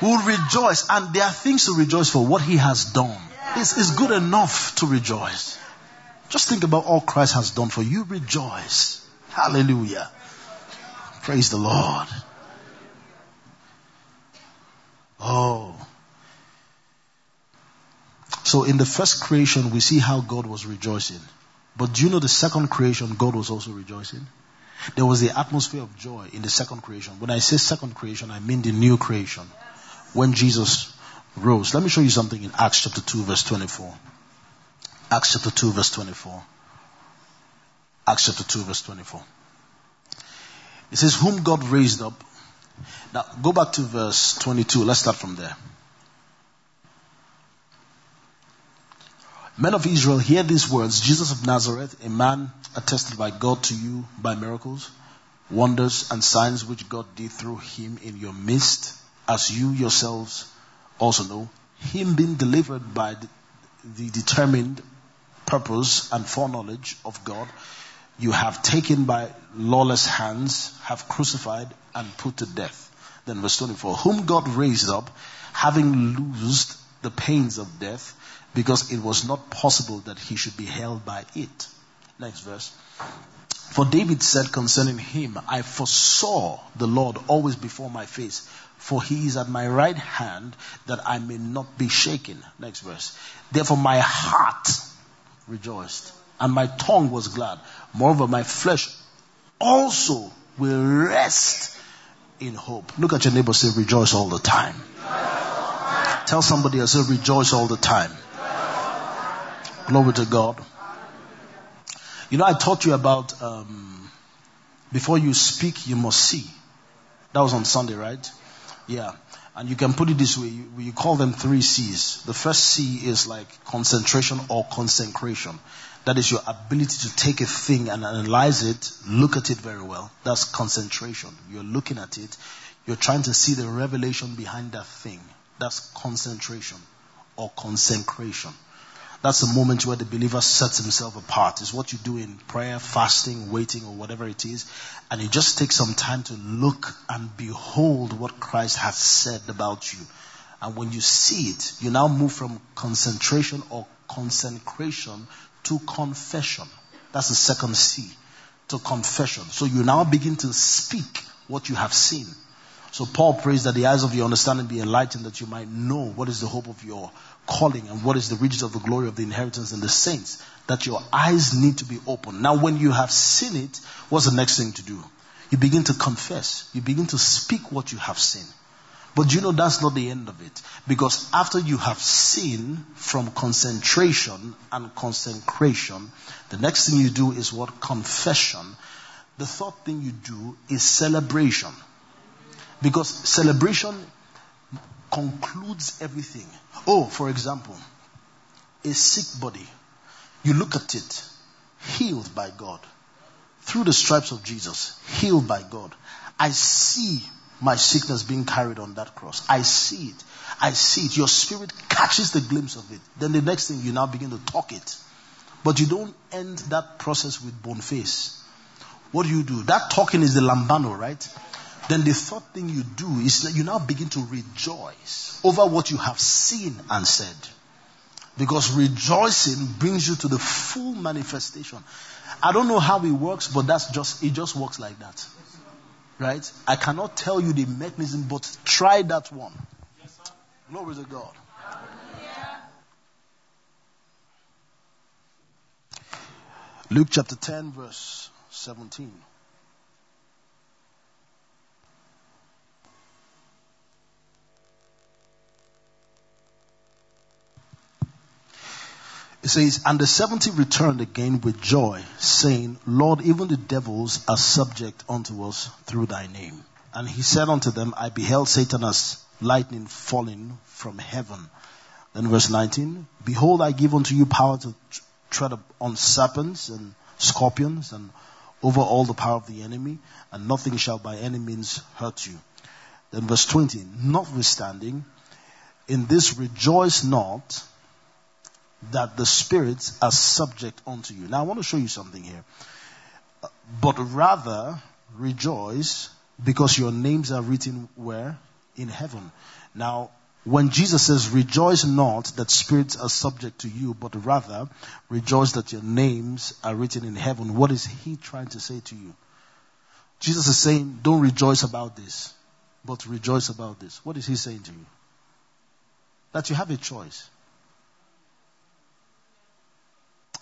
We'll rejoice, and there are things to rejoice for. What He has done is good enough to rejoice. Just think about all Christ has done for you. Rejoice. Hallelujah. Praise the Lord. Oh. So in the first creation, we see how God was rejoicing. But do you know the second creation, God was also rejoicing? There was the atmosphere of joy in the second creation. When I say second creation, I mean the new creation. When Jesus rose. Let me show you something in Acts chapter 2 verse 24. Acts chapter 2 verse 24. Acts chapter 2 verse 24. It says, whom God raised up. Now, go back to verse 22. Let's start from there. Men of Israel, hear these words. Jesus of Nazareth, a man attested by God to you by miracles, wonders, and signs which God did through him in your midst, as you yourselves also know, him being delivered by the determined purpose and foreknowledge of God, you have taken by lawless hands, have crucified and put to death. Then verse 24, whom God raised up, having loosed the pains of death, because it was not possible that he should be held by it. Next verse. For David said concerning him, I foresaw the Lord always before my face, for he is at my right hand, that I may not be shaken. Next verse. Therefore my heart rejoiced, and my tongue was glad. Moreover, my flesh also will rest in hope. Look at your neighbor, say, rejoice all the time. Tell somebody, I say, rejoice all the time. Glory to God. You know, I taught you about before you speak, you must see. That was on Sunday, right? Yeah. And you can put it this way. You call them 3 C's. The first C is like concentration or consecration. That is your ability to take a thing and analyze it, look at it very well. That's concentration. You're looking at it. You're trying to see the revelation behind that thing. That's concentration or consecration. That's the moment where the believer sets himself apart. It's what you do in prayer, fasting, waiting, or whatever it is. And you just take some time to look and behold what Christ has said about you. And when you see it, you now move from concentration or consecration to confession. That's the second C, to confession. So you now begin to speak what you have seen. So Paul prays that the eyes of your understanding be enlightened, that you might know what is the hope of your calling and what is the riches of the glory of the inheritance in the saints, that your eyes need to be open. Now when you have seen it, what's the next thing to do? You begin to confess. You begin to speak what you have seen. But you know that's not the end of it. Because after you have seen from concentration and consecration, the next thing you do is what? Confession. The third thing you do is celebration. Because celebration concludes everything. Oh, for example, a sick body. You look at it, healed by God. Through the stripes of Jesus, healed by God. I see my sickness being carried on that cross. I see it. I see it. Your spirit catches the glimpse of it. Then the next thing, you now begin to talk it. But you don't end that process with bone-face. What do you do? That talking is the lambano, right? Then the third thing you do is that you now begin to rejoice over what you have seen and said. Because rejoicing brings you to the full manifestation. I don't know how it works, but it just works like that. Right? I cannot tell you the mechanism, but try that one. Yes, sir. Glory to God. Hallelujah. Luke chapter 10, verse 17. It says, and the 70 returned again with joy, saying, Lord, even the devils are subject unto us through thy name. And he said unto them, I beheld Satan as lightning falling from heaven. Then verse 19, behold, I give unto you power to tread on serpents and scorpions and over all the power of the enemy, and nothing shall by any means hurt you. Then verse 20, notwithstanding, in this rejoice not, that the spirits are subject unto you. Now I want to show you something here. But rather rejoice because your names are written where? In heaven. Now when Jesus says rejoice not that spirits are subject to you, but rather rejoice that your names are written in heaven, what is he trying to say to you? Jesus is saying don't rejoice about this, but rejoice about this. What is he saying to you? That you have a choice.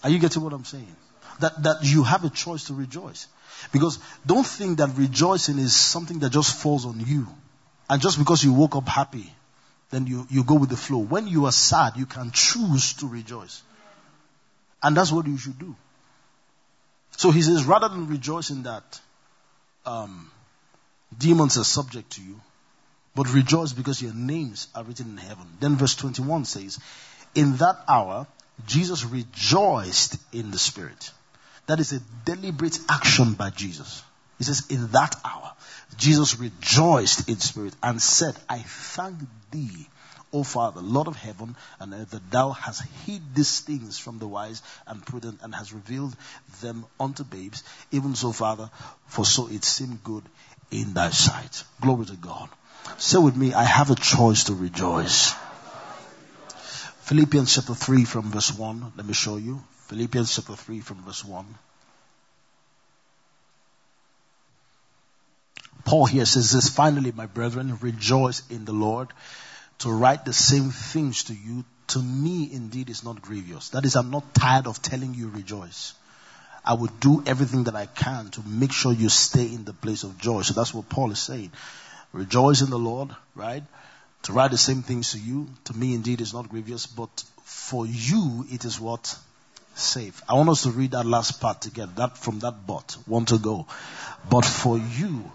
Are you getting what I'm saying? That you have a choice to rejoice. Because don't think that rejoicing is something that just falls on you. And just because you woke up happy, then you go with the flow. When you are sad, you can choose to rejoice. And that's what you should do. So he says, rather than rejoicing that demons are subject to you, but rejoice because your names are written in heaven. Then verse 21 says, in that hour, Jesus rejoiced in the Spirit. That is a deliberate action by Jesus. He says, in that hour, Jesus rejoiced in spirit and said, I thank thee, O Father, Lord of heaven and earth, that thou hast hid these things from the wise and prudent and hast revealed them unto babes. Even so, Father, for so it seemed good in thy sight. Glory to God. Say with me, I have a choice to rejoice. Philippians chapter 3 from verse 1. Let me show you. Philippians chapter 3 from verse 1. Paul here says this, finally, my brethren, rejoice in the Lord. To write the same things to you, to me indeed is not grievous. That is, I'm not tired of telling you rejoice. I would do everything that I can to make sure you stay in the place of joy. So that's what Paul is saying. Rejoice in the Lord, right? To write the same things to you, to me indeed is not grievous, but for you it is what? Safe. I want us to read that last part together, that from that but, one to go. But for you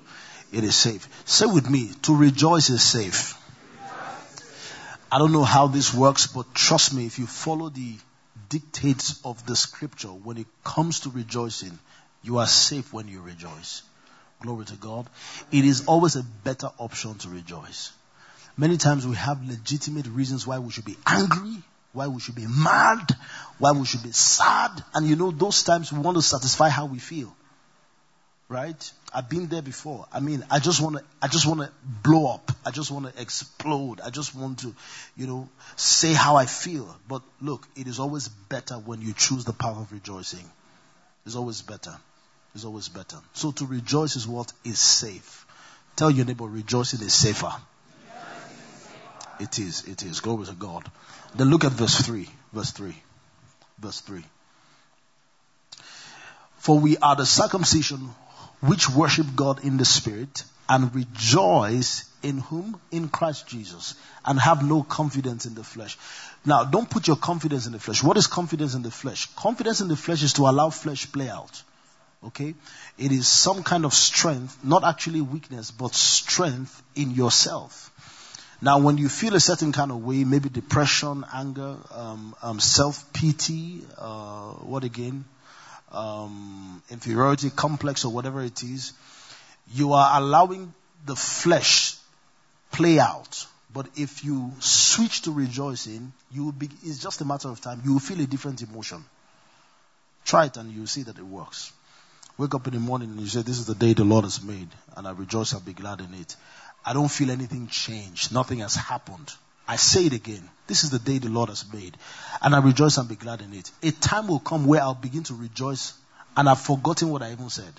it is safe. Say with me, to rejoice is safe. I don't know how this works, but trust me, if you follow the dictates of the scripture, when it comes to rejoicing, you are safe when you rejoice. Glory to God. It is always a better option to rejoice. Many times we have legitimate reasons why we should be angry, why we should be mad, why we should be sad. And you know, those times we want to satisfy how we feel. Right? I've been there before. I mean, I just want to blow up. I just want to explode. I just want to, say how I feel. But look, it is always better when you choose the path of rejoicing. It's always better. It's always better. So to rejoice is what is safe. Tell your neighbor, rejoicing is safer. It is. Glory to God. Then look at verse 3. For we are the circumcision which worship God in the Spirit and rejoice in whom? In Christ Jesus, and have no confidence in the flesh. Now, don't put your confidence in the flesh. What is confidence in the flesh? Confidence in the flesh is to allow flesh play out. Okay? It is some kind of strength, not actually weakness, but strength in yourself. Now, when you feel a certain kind of way, maybe depression, anger, self-pity, inferiority complex or whatever it is, you are allowing the flesh play out. But if you switch to rejoicing, you will be, it's just a matter of time. You will feel a different emotion. Try it and you'll see that it works. Wake up in the morning and you say, this is the day the Lord has made, and I rejoice and be glad in it. I don't feel anything changed. Nothing has happened. I say it again. This is the day the Lord has made, and I rejoice and be glad in it. A time will come where I'll begin to rejoice, and I've forgotten what I even said.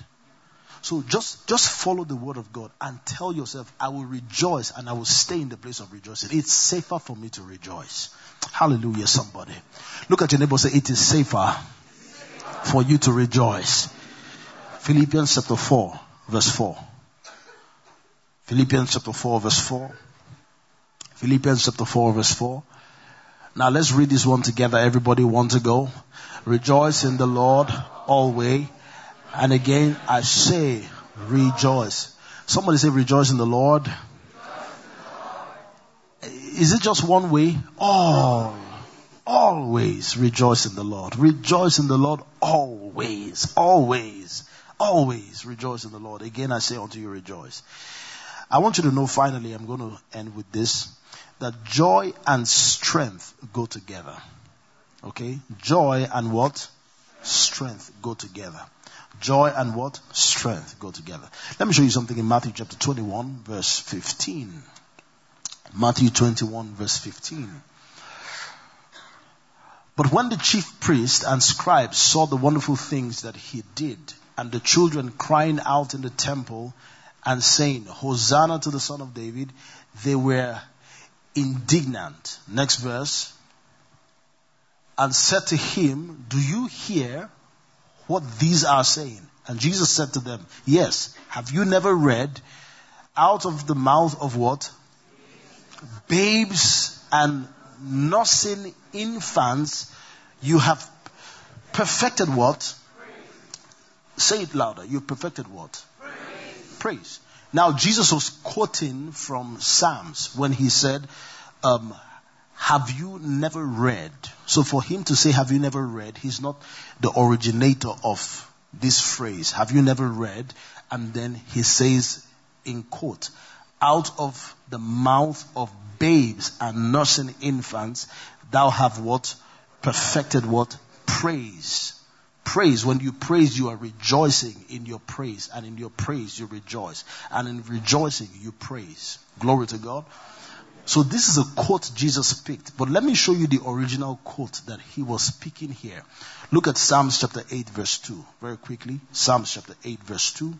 So just follow the word of God and tell yourself, I will rejoice and I will stay in the place of rejoicing. It's safer for me to rejoice. Hallelujah, somebody. Look at your neighbor and say, it is safer for you to rejoice. Philippians chapter 4, verse 4. Philippians chapter 4, verse 4. Philippians chapter 4, verse 4. Now let's read this one together. Everybody want to go? Rejoice in the Lord always. And again, I say, rejoice. Somebody say, rejoice in the Lord. Rejoice in the Lord. Is it just one way? Always rejoice in the Lord. Rejoice in the Lord always. Always rejoice in the Lord. Again, I say unto you, rejoice. I want you to know, finally, I'm going to end with this, that joy and strength go together. Okay? Joy and what? Strength go together. Joy and what? Strength go together. Let me show you something in Matthew chapter 21 verse 15. Matthew 21 verse 15. But when the chief priests and scribes saw the wonderful things that he did, and the children crying out in the temple and saying, Hosanna to the Son of David, they were indignant. Next verse. And said to him, do you hear what these are saying? And Jesus said to them, yes, have you never read, out of the mouth of what? Babes and nursing infants, you have perfected what? Praise. Say it louder. You perfected what? Praise. Praise. Now Jesus was quoting from Psalms when he said, have you never read? So for him to say, have you never read? He's not the originator of this phrase. Have you never read? And then he says in quote, out of the mouth of babes and nursing infants, thou have what? Perfected what? Praise. Praise. When you praise, you are rejoicing in your praise. And in your praise, you rejoice. And in rejoicing, you praise. Glory to God. So this is a quote Jesus picked. But let me show you the original quote that he was speaking here. Look at Psalms chapter 8 verse 2. Very quickly. Psalms chapter 8 verse 2.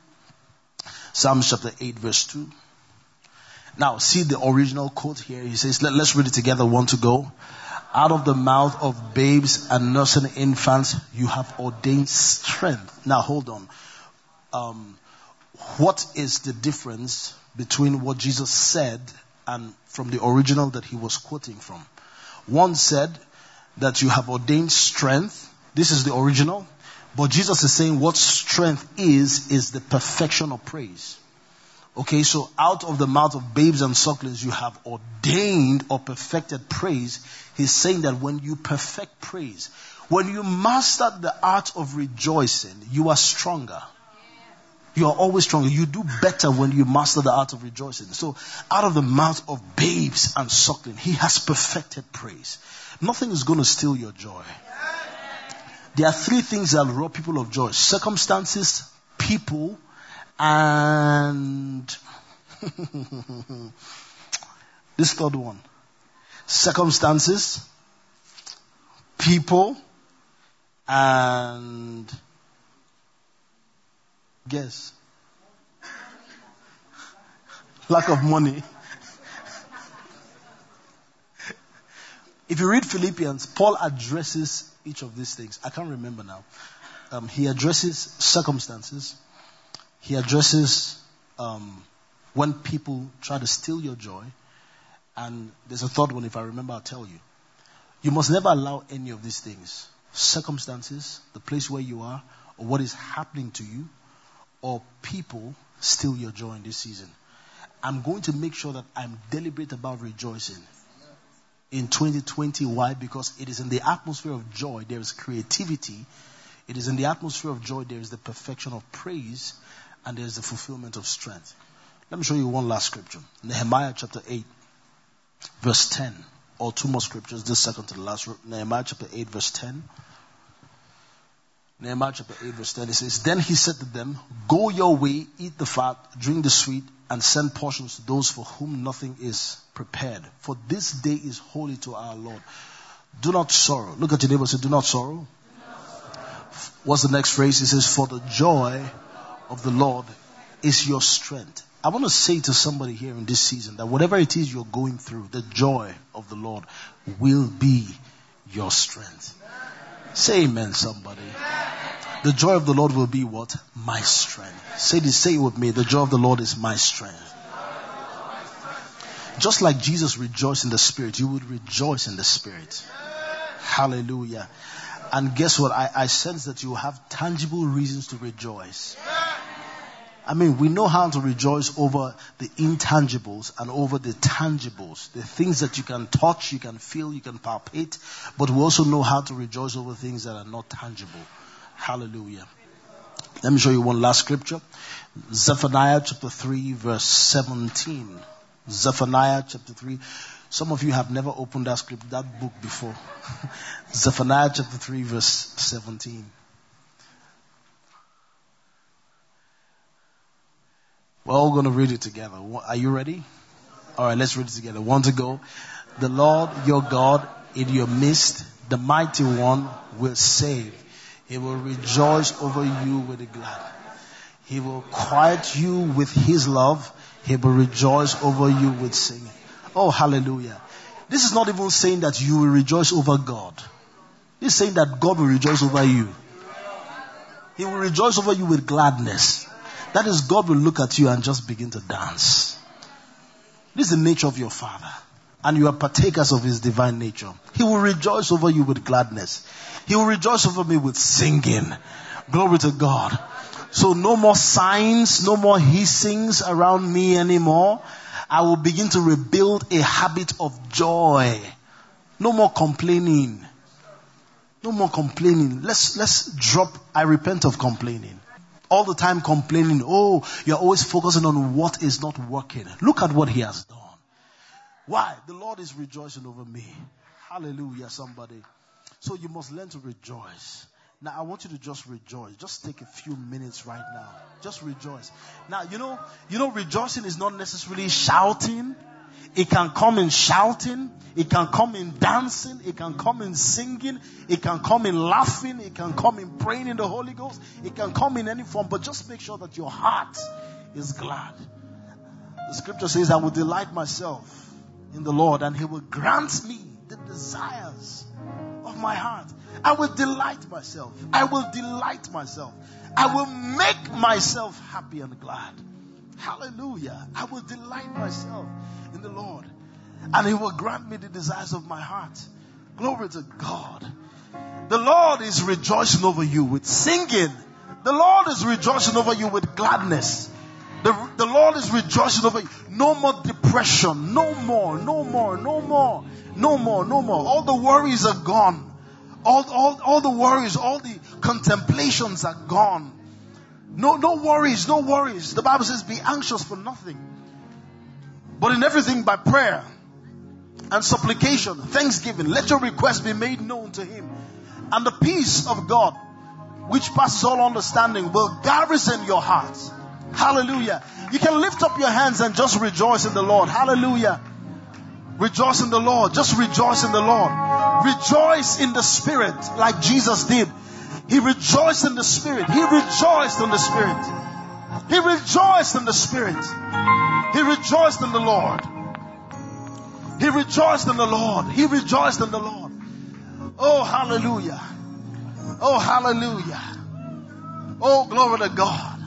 Psalms chapter 8 verse 2. Now see the original quote here. He says, let's read it together. One to go. Out of the mouth of babes and nursing infants, you have ordained strength. Now hold on. What is the difference between what Jesus said and from the original that he was quoting from? One said that you have ordained strength. This is the original. But Jesus is saying what strength is the perfection of praise. Okay, so out of the mouth of babes and sucklings, you have ordained or perfected praise. He's saying that when you perfect praise, when you master the art of rejoicing, you are stronger. You are always stronger. You do better when you master the art of rejoicing. So, out of the mouth of babes and suckling, he has perfected praise. Nothing is going to steal your joy. There are three things that rob people of joy. Circumstances, people, and this third one. Circumstances, people, and guess. Lack of money. If you read Philippians, Paul addresses each of these things. I can't remember now. He addresses circumstances. He addresses when people try to steal your joy. And there's a third one, if I remember, I'll tell you. You must never allow any of these things. Circumstances, the place where you are, or what is happening to you, or people steal your joy in this season. I'm going to make sure that I'm deliberate about rejoicing in 2020. Why? Because it is in the atmosphere of joy there is creativity. It is in the atmosphere of joy there is the perfection of praise, and there is the fulfillment of strength. Let me show you one last scripture. Nehemiah chapter 8, verse 10. Or two more scriptures, this second to the last. Nehemiah chapter 8, verse 10. Nehemiah chapter 8, verse 10. It says, "Then he said to them, 'Go your way, eat the fat, drink the sweet, and send portions to those for whom nothing is prepared. For this day is holy to our Lord. Do not sorrow.'" Look at your neighbor and say, "Do not sorrow." What's the next phrase? It says, "For the joy of the Lord is your strength." I want to say to somebody here in this season that whatever it is you're going through, the joy of the Lord will be your strength. Amen. Say amen, somebody. Amen. The joy of the Lord will be what? My strength. Say this, say it with me. The joy of the Lord is my strength. Just like Jesus rejoiced in the Spirit, you would rejoice in the Spirit. Hallelujah. And guess what? I sense that you have tangible reasons to rejoice. I mean, we know how to rejoice over the intangibles and over the tangibles, the things that you can touch, you can feel, you can palpate, but we also know how to rejoice over things that are not tangible. Hallelujah. Let me show you one last scripture. Zephaniah chapter 3, verse 17. Zephaniah chapter 3. Some of you have never opened that scripture, that book before. Zephaniah chapter 3, verse 17. We're all going to read it together. Are you ready? All right, let's read it together. One to go. "The Lord your God in your midst, the mighty one, will save. He will rejoice over you with a glad. He will quiet you with his love. He will rejoice over you with singing." Oh, hallelujah. This is not even saying that you will rejoice over God. This is saying that God will rejoice over you. He will rejoice over you with gladness. That is, God will look at you and just begin to dance. This is the nature of your Father. And you are partakers of his divine nature. He will rejoice over you with gladness. He will rejoice over me with singing. Glory to God. So no more signs, no more hissings around me anymore. I will begin to rebuild a habit of joy. No more complaining. No more complaining. Let's drop. I repent of complaining. All the time complaining. Oh, you're always focusing on what is not working. Look at what he has done. Why? The Lord is rejoicing over me. Hallelujah, somebody. So you must learn to rejoice. Now, I want you to just rejoice. Just take a few minutes right now. Just rejoice. Now, you know, rejoicing is not necessarily shouting. It can come in shouting. It can come in dancing. It can come in singing. It can come in laughing. It can come in praying in the Holy Ghost. It can come in any form. But just make sure that your heart is glad. The scripture says, "I will delight myself in the Lord, and he will grant me the desires of my heart." I will delight myself. I will delight myself. I will make myself happy and glad. Hallelujah. I will delight myself in the Lord, and he will grant me the desires of my heart. Glory to God. The Lord is rejoicing over you with singing. The Lord is rejoicing over you with gladness. The Lord is rejoicing over you. No more depression. No more. All the worries are gone. All the worries, all the contemplations are gone. No worries. The Bible says, "Be anxious for nothing, but in everything by prayer and supplication, thanksgiving, let your requests be made known to him. And the peace of God, which passes all understanding, will garrison your hearts." Hallelujah. You can lift up your hands and just rejoice in the Lord. Hallelujah. Rejoice in the Lord. Just rejoice in the Lord. Rejoice in the Spirit like Jesus did. He rejoiced in the Spirit. He rejoiced in the Spirit. He rejoiced in the Spirit. He rejoiced in the Lord. He rejoiced in the Lord. He rejoiced in the Lord. Oh, hallelujah. Oh, hallelujah. Oh, glory to God.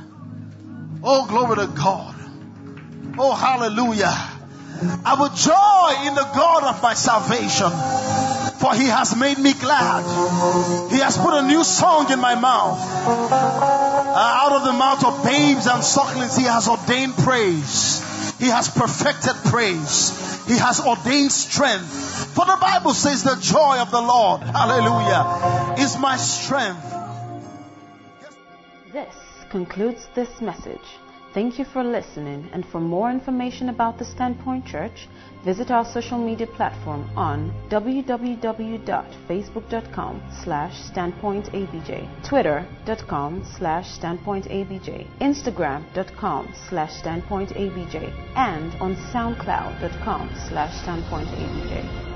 Oh, glory to God. Oh, hallelujah. I will joy in the God of my salvation, for he has made me glad. He has put a new song in my mouth. Out of the mouth of babes and sucklings he has ordained praise. He has perfected praise. He has ordained strength. For the Bible says the joy of the Lord, hallelujah, is my strength. This concludes this message. Thank you for listening, and for more information about the Standpoint Church, visit our social media platform on www.facebook.com/StandpointABJ, Twitter.com/StandpointABJ, Instagram.com/StandpointABJ, and on SoundCloud.com/StandpointABJ.